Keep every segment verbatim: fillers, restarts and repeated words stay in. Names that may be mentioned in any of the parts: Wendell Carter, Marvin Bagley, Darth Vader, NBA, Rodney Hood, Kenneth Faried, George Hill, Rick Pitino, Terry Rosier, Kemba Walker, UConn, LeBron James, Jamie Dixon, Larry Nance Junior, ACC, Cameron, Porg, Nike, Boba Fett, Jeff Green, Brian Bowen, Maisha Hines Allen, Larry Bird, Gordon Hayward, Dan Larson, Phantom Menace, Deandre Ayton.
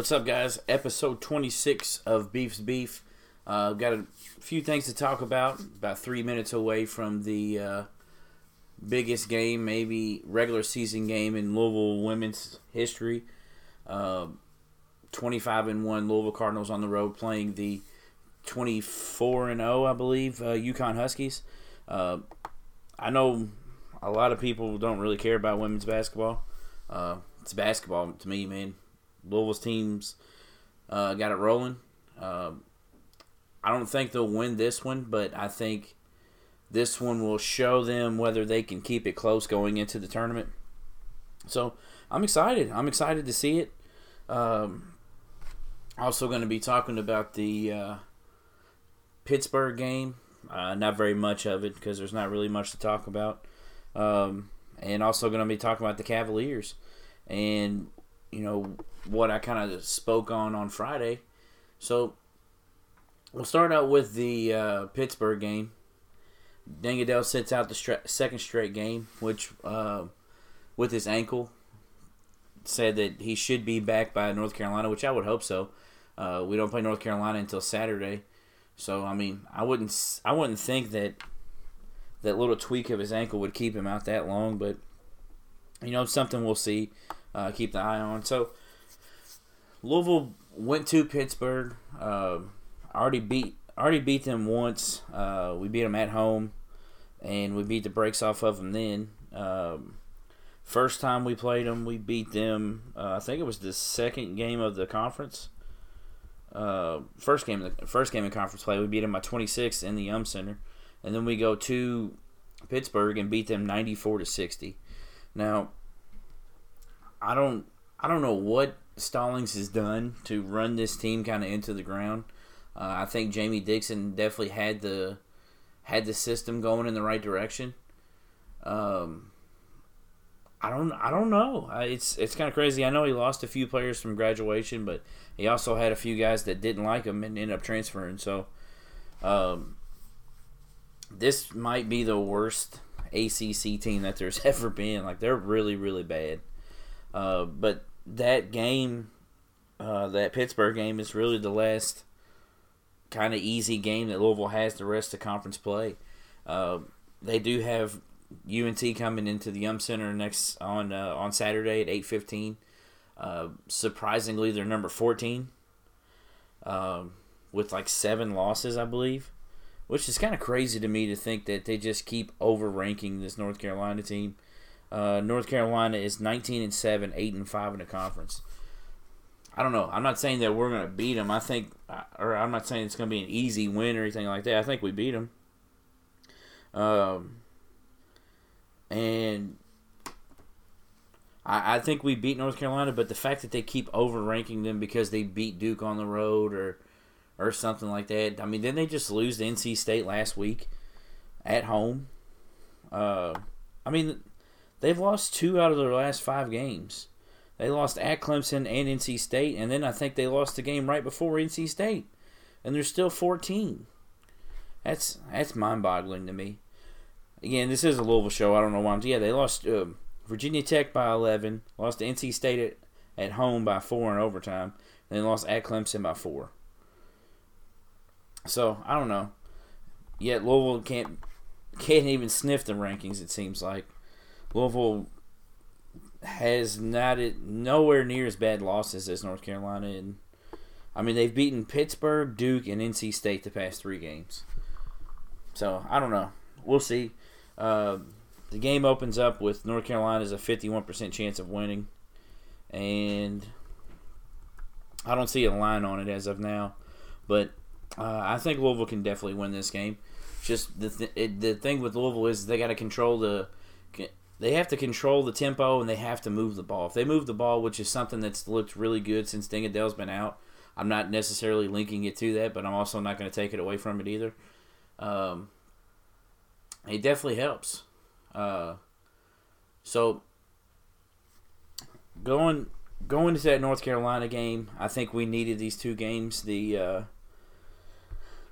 What's up, guys? Episode twenty-six of Beef's Beef. Uh, got a few things to talk about. About three minutes away from the uh, biggest game, maybe regular season game in Louisville women's history. Uh, twenty-five and one Louisville Cardinals on the road playing the twenty-four and oh, I believe, uh, UConn Huskies. Uh, I know a lot of people don't really care about women's basketball. Uh, it's basketball to me, man. Louisville's teams uh, got it rolling. Uh, I don't think they'll win this one, but I think this one will show them whether they can keep it close going into the tournament. So I'm excited. I'm excited to see it. Um, also going to be talking about the uh, Pittsburgh game. Uh, not very much of it because there's not really much to talk about. Um, and also going to be talking about the Cavaliers and, you know, what I kind of spoke on on Friday. So we'll start out with the uh, Pittsburgh game. Deng Adel sits out the stra- second straight game, which uh, with his ankle, said that he should be back by North Carolina, which I would hope so. Uh, we don't play North Carolina until Saturday, so I mean, I wouldn't, I wouldn't think that that little tweak of his ankle would keep him out that long, but you know, something we'll see. Uh, keep the eye on. So Louisville went to Pittsburgh. Uh, already beat already beat them once. Uh, we beat them at home, and we beat the brakes off of them then. Um, first time we played them, we beat them. Uh, I think it was the second game of the conference. Uh, first game, of the, first game of conference play, we beat them by twenty-six in the Yum Center, and then we go to Pittsburgh and beat them ninety-four to sixty. Now, I don't I don't know what Stallings has done to run this team kind of into the ground. Uh, I think Jamie Dixon definitely had the had the system going in the right direction. Um, I don't I don't know. I, it's it's kind of crazy. I know he lost a few players from graduation, but he also had a few guys that didn't like him and ended up transferring. So um, this might be the worst A C C team that there's ever been. Like, they're really really bad. Uh, but that game, uh, that Pittsburgh game, is really the last kind of easy game that Louisville has the rest of conference play. Uh, they do have U N T coming into the Yum Center next on uh, on Saturday at eight fifteen. Uh, surprisingly, they're number fourteen, um, with like seven losses, I believe, which is kind of crazy to me to think that they just keep overranking this North Carolina team. Uh, North Carolina is nineteen and seven, eight and five in the conference. I don't know. I'm not saying that we're going to beat them. I think, or I'm not saying it's going to be an easy win or anything like that. I think we beat them. Um, and I, I think we beat North Carolina, but the fact that they keep overranking them because they beat Duke on the road or or something like that. I mean, didn't they just lose to N C State last week at home? Uh, I mean, they've lost two out of their last five games. They lost at Clemson and N C State, and then I think they lost the game right before N C State. And they're still fourteen. That's that's mind-boggling to me. Again, this is a Louisville show. I don't know why I'm... Yeah, they lost uh, Virginia Tech by eleven, lost to N C State at, at home by four in overtime, and then lost at Clemson by four. So, I don't know. Yet Louisville can't can't even sniff the rankings, it seems like. Louisville has not nowhere near as bad losses as North Carolina, and I mean they've beaten Pittsburgh, Duke, and N C State the past three games. So I don't know. We'll see. Uh, the game opens up with North Carolina's a fifty-one percent chance of winning, and I don't see a line on it as of now, but uh, I think Louisville can definitely win this game. Just the th- it, the thing with Louisville is they got to control the. They have to control the tempo, and they have to move the ball. If they move the ball, which is something that's looked really good since Deng Adel's been out, I'm not necessarily linking it to that, but I'm also not going to take it away from it either. Um, it definitely helps. Uh, so going going into that North Carolina game, I think we needed these two games, the uh,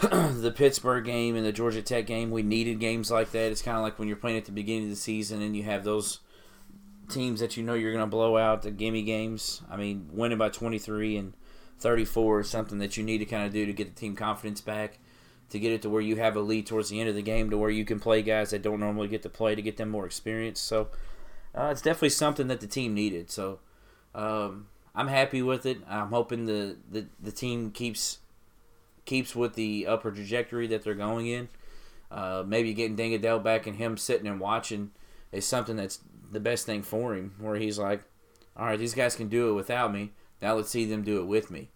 the Pittsburgh game and the Georgia Tech game. We needed games like that. It's kind of like when you're playing at the beginning of the season and you have those teams that you know you're going to blow out, the gimme games. I mean, winning by twenty-three and thirty-four is something that you need to kind of do to get the team confidence back, to get it to where you have a lead towards the end of the game, to where you can play guys that don't normally get to play, to get them more experience. So uh, it's definitely something that the team needed. So um, I'm happy with it. I'm hoping the, the, the team keeps keeps with the upper trajectory that they're going in. Uh, maybe getting Deng Adel back and him sitting and watching is something that's the best thing for him, where he's like, all right, these guys can do it without me. Now let's see them do it with me.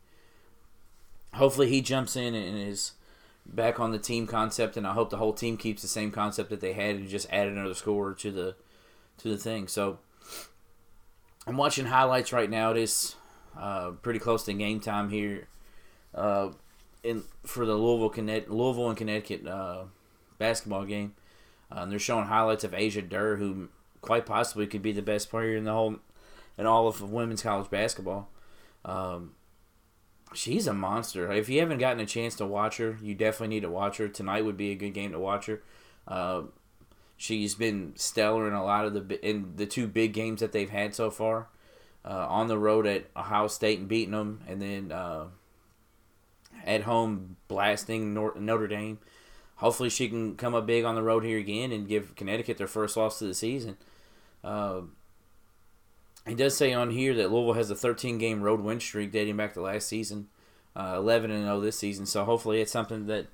Hopefully he jumps in and is back on the team concept, and I hope the whole team keeps the same concept that they had and just add another scorer to the to the thing. So I'm watching highlights right now. It is uh, pretty close to game time here uh, in for the Louisville, Connecticut, Louisville and Connecticut uh, basketball game. Uh, and they're showing highlights of Asia Durr, who quite possibly could be the best player in the whole in all of women's college basketball. Um, she's a monster. If you haven't gotten a chance to watch her, you definitely need to watch her. Tonight would be a good game to watch her. Uh, she's been stellar in a lot of the in the two big games that they've had so far. Uh, on the road at Ohio State and beating them, and then uh, at home blasting Notre Dame. Hopefully she can come up big on the road here again and give Connecticut their first loss of the season. Uh, it does say on here that Louisville has a thirteen-game road win streak dating back to last season, uh, eleven and oh this season. So hopefully it's something that,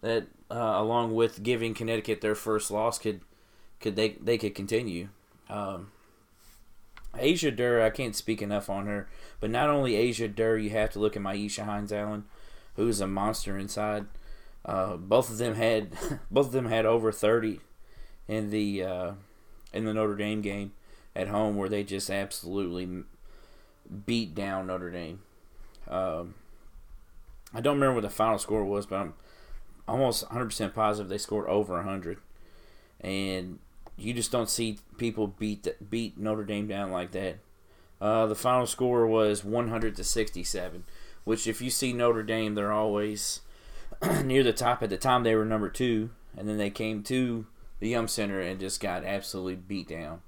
that uh, along with giving Connecticut their first loss, could could they they could continue. Um, Asia Durr, I can't speak enough on her, but not only Asia Durr, you have to look at Maisha Hines Allen, who's a monster inside. Uh, both of them had, both of them had over thirty in the uh, in the Notre Dame game at home, where they just absolutely beat down Notre Dame. Um, I don't remember what the final score was, but I'm almost one hundred percent positive they scored over one hundred. And you just don't see people beat the, beat Notre Dame down like that. Uh, the final score was one hundred to sixty-seven, which if you see Notre Dame, they're always near the top. At the time they were number two, and then they came to the Yum Center and just got absolutely beat down.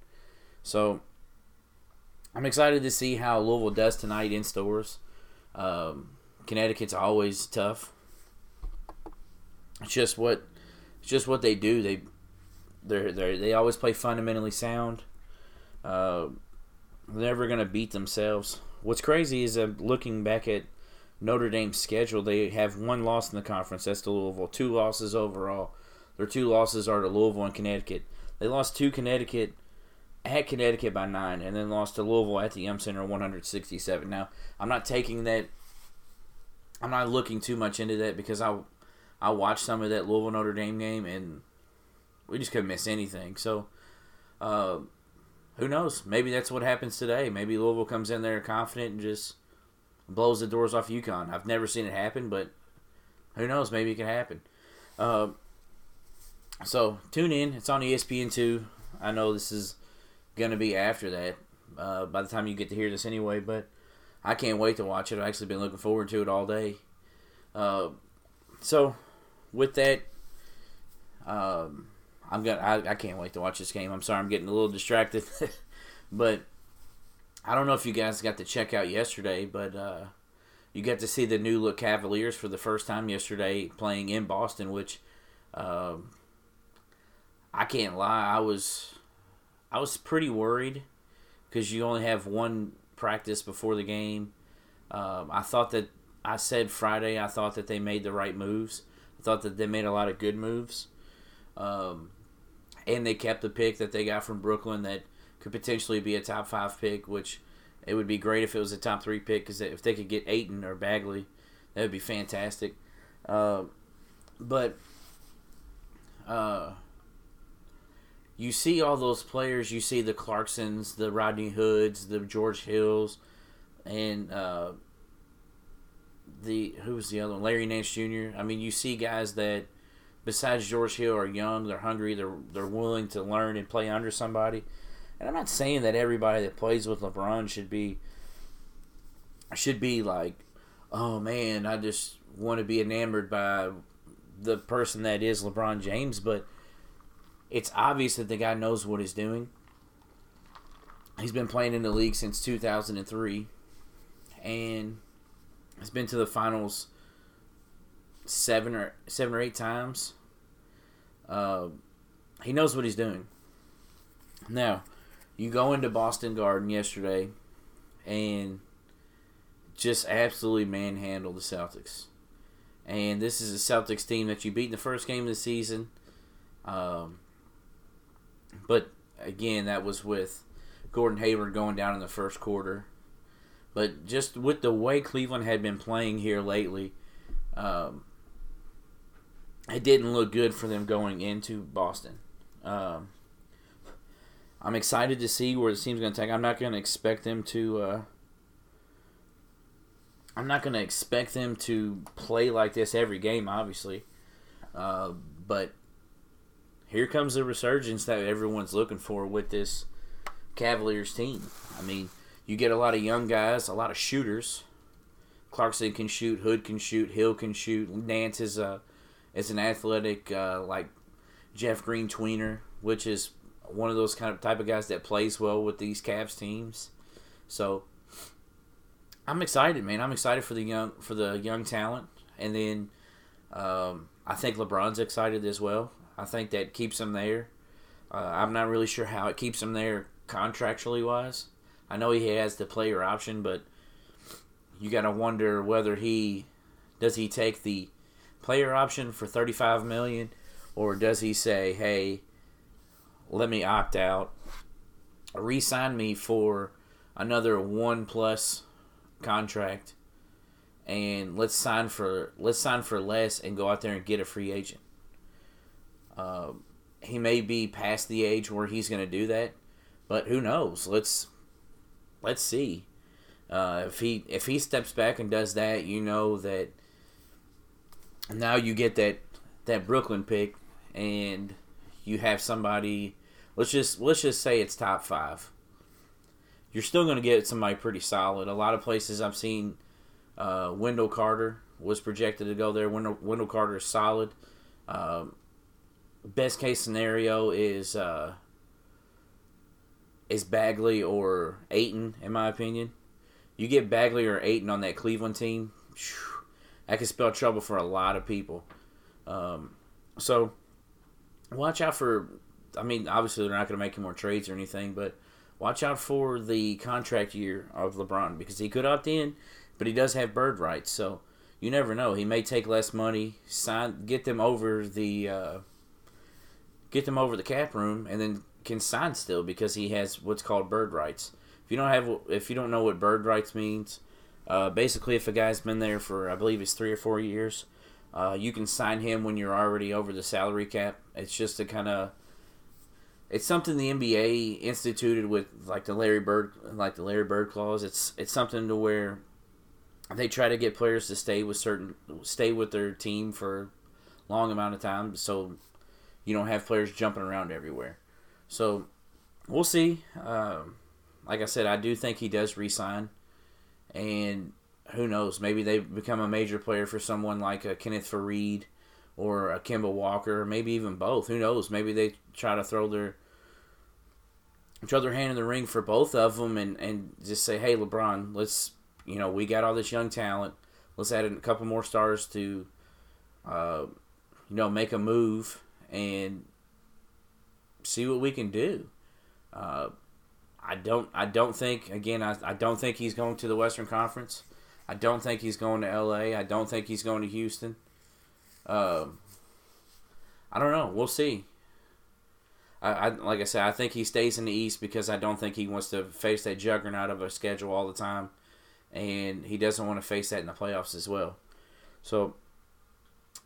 So I'm excited to see how Louisville does tonight in stores. Um, Connecticut's always tough. It's just what it's just what they do. They they they they always play fundamentally sound. Uh, they're never gonna beat themselves. What's crazy is uh, looking back at Notre Dame's schedule, they have one loss in the conference. That's to Louisville. Two losses overall. Their two losses are to Louisville and Connecticut. They lost to Connecticut at Connecticut by nine, and then lost to Louisville at the Yum Center one hundred sixty-seven. Now, I'm not taking that. I'm not looking too much into that, because I, I watched some of that Louisville Notre Dame game, and we just couldn't miss anything. So, uh, who knows? Maybe that's what happens today. Maybe Louisville comes in there confident and just blows the doors off UConn. I've never seen it happen, but who knows? Maybe it could happen. Uh, so, tune in. It's on E S P N two. I know this is going to be after that uh, by the time you get to hear this anyway, but I can't wait to watch it. I've actually been looking forward to it all day. Uh, so, with that, um, I'm gonna, I, I can't wait to watch this game. I'm sorry I'm getting a little distracted, but I don't know if you guys got to check out yesterday, but uh, you got to see the new look Cavaliers for the first time yesterday playing in Boston, which um, I can't lie, I was I was pretty worried because you only have one practice before the game. Um, I thought that I said Friday. I thought that they made the right moves. I thought that they made a lot of good moves, um, and they kept the pick that they got from Brooklyn that could potentially be a top five pick, which it would be great if it was a top three pick, because if they could get Ayton or Bagley, that would be fantastic. Uh, but uh, you see all those players. You see the Clarksons, the Rodney Hoods, the George Hills, and uh, the who was the other one? Larry Nance Junior I mean, you see guys that besides George Hill are young, they're hungry, they're they're willing to learn and play under somebody. And I'm not saying that everybody that plays with LeBron should be should be like, oh man, I just want to be enamored by the person that is LeBron James. But it's obvious that the guy knows what he's doing. He's been playing in the league since two thousand three and has been to the finals seven or seven or eight times. Uh, he knows what he's doing. Now, you go into Boston Garden yesterday and just absolutely manhandle the Celtics. And this is a Celtics team that you beat in the first game of the season. Um, but, again, that was with Gordon Hayward going down in the first quarter. But just with the way Cleveland had been playing here lately, um, it didn't look good for them going into Boston. Um, I'm excited to see where the team's going to take. I'm not going to expect them to... Uh, I'm not going to expect them to play like this every game, obviously. Uh, but here comes the resurgence that everyone's looking for with this Cavaliers team. I mean, you get a lot of young guys, a lot of shooters. Clarkson can shoot, Hood can shoot, Hill can shoot. Nance is a is an athletic uh, like Jeff Green tweener, which is one of those kind of type of guys that plays well with these Cavs teams. So I'm excited, man. I'm excited for the young for the young talent, and then um, I think LeBron's excited as well. I think that keeps him there. Uh, I'm not really sure how it keeps him there contractually wise. I know he has the player option, but you gotta wonder whether he does he take the player option for thirty-five million dollars, or does he say, "Hey, let me opt out, re-sign me for another one plus." Contract, and let's sign for let's sign for less and go out there and get a free agent. Uh, he may be past the age where he's going to do that, but who knows? Let's let's see uh, if he if he steps back and does that. You know that now you get that that Brooklyn pick, and you have somebody. Let's just let's just say it's top five. You're still going to get somebody pretty solid. A lot of places I've seen, uh, Wendell Carter was projected to go there. Wendell, Wendell Carter is solid. Um, best case scenario is uh, is Bagley or Ayton, in my opinion. You get Bagley or Ayton on that Cleveland team, whew, that can spell trouble for a lot of people. Um, so watch out for, I mean, obviously they're not going to make any more trades or anything, but watch out for the contract year of LeBron because he could opt in, but he does have bird rights, so you never know. He may take less money, sign, get them over the, uh, get them over the cap room, and then can sign still because he has what's called bird rights. If you don't have, if you don't know what bird rights means, uh, basically if a guy's been there for I believe it's three or four years, uh, you can sign him when you're already over the salary cap. It's just a kind of It's something the N B A instituted with like the Larry Bird, like the Larry Bird clause. It's it's something to where they try to get players to stay with certain stay with their team for a long amount of time, so you don't have players jumping around everywhere. So we'll see. Um, like I said, I do think he does re-sign, and who knows? Maybe they become a major player for someone like a Kenneth Faried. Or a Kemba Walker, or maybe even both. Who knows? Maybe they try to throw their throw their hand in the ring for both of them, and, and just say, "Hey, LeBron, let's you know we got all this young talent. Let's add a couple more stars to, uh, you know, make a move and see what we can do." Uh, I don't. I don't think. Again, I, I don't think he's going to the Western Conference. I don't think he's going to L A. I don't think he's going to Houston. Um, I don't know. We'll see. I, I like I said, I think he stays in the East because I don't think he wants to face that juggernaut of a schedule all the time, and he doesn't want to face that in the playoffs as well. So,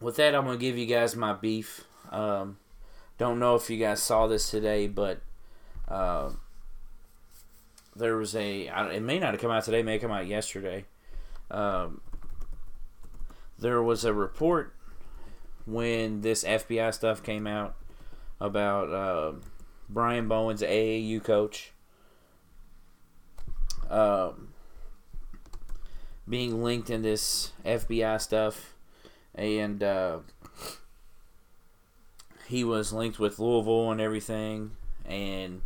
with that, I'm going to give you guys my beef. Um, don't know if you guys saw this today, but uh, there was a – it may not have come out today. It may have come out yesterday. Um, there was a report – when this F B I stuff came out about uh, Brian Bowen's A A U coach um, being linked in this F B I stuff, and uh, he was linked with Louisville and everything, and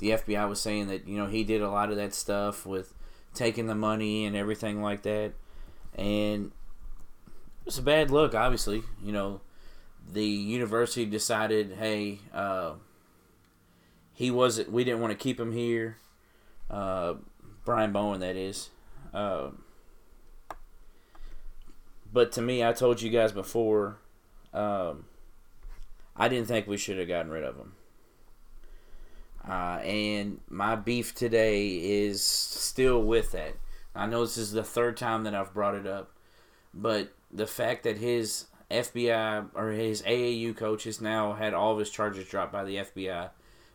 the F B I was saying that, you know, he did a lot of that stuff with taking the money and everything like that. And it's a bad look, obviously. You know, the university decided, hey, uh, he wasn't, we didn't want to keep him here. Uh, Brian Bowen, that is. Uh, but to me, I told you guys before, um, I didn't think we should have gotten rid of him. Uh, and my beef today is still with that. I know this is the third time that I've brought it up, but the fact that his F B I or his A A U coach has now had all of his charges dropped by the F B I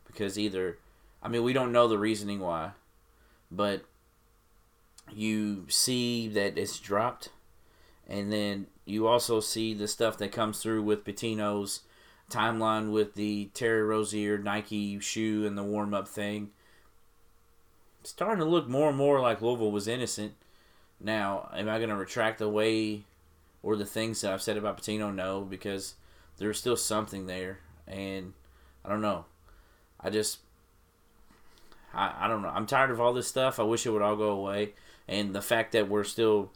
because either, I mean, we don't know the reasoning why, but you see that it's dropped, and then you also see the stuff that comes through with Pitino's timeline with the Terry Rosier Nike shoe and the warm-up thing. It's starting to look more and more like Louisville was innocent. Now, am I going to retract the way or the things that I've said about Pitino? No, because there's still something there, and I don't know. I just, I, I don't know. I'm tired of all this stuff. I wish it would all go away, and the fact that we're still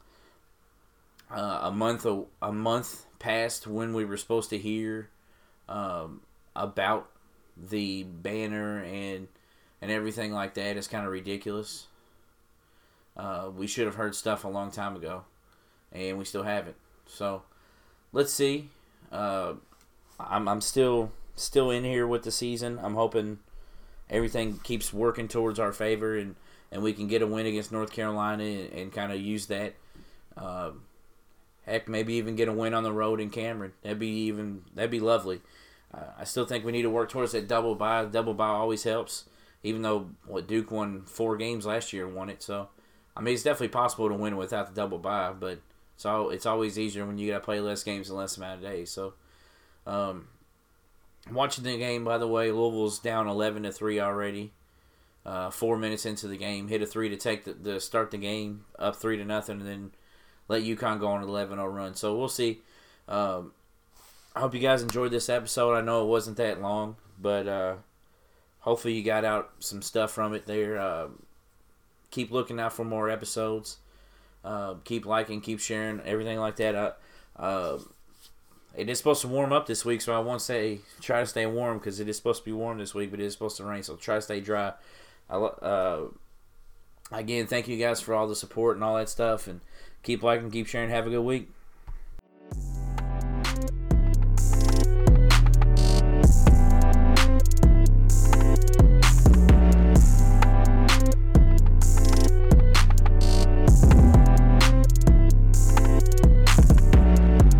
uh, a month a, a month past when we were supposed to hear Um, about the banner and and everything like that is kind of ridiculous. Uh, we should have heard stuff a long time ago, and we still haven't. So let's see. Uh, I'm I'm still still in here with the season. I'm hoping everything keeps working towards our favor, and, and we can get a win against North Carolina and, and kind of use that. Uh, heck, maybe even get a win on the road in Cameron. That'd be even that'd be lovely. Uh, I still think we need to work towards that double bye. Double bye always helps, even though what Duke won four games last year and won it. So, I mean, it's definitely possible to win without the double bye, but it's, all, it's always easier when you got to play less games in less amount of days. So, um, watching the game, by the way, Louisville's down eleven to three already. Uh, four minutes into the game, hit a three to take the, the start the game, up three to nothing, and then let UConn go on an eleven oh run. So, we'll see. Um, I hope you guys enjoyed this episode. I know it wasn't that long, but uh, hopefully you got out some stuff from it there. Uh, keep looking out for more episodes. Uh, keep liking, keep sharing, everything like that. Uh, uh, it is supposed to warm up this week, so I won't say try to stay warm because it is supposed to be warm this week, but it is supposed to rain, so try to stay dry. I, uh, again, thank you guys for all the support and all that stuff, and keep liking, keep sharing. Have a good week.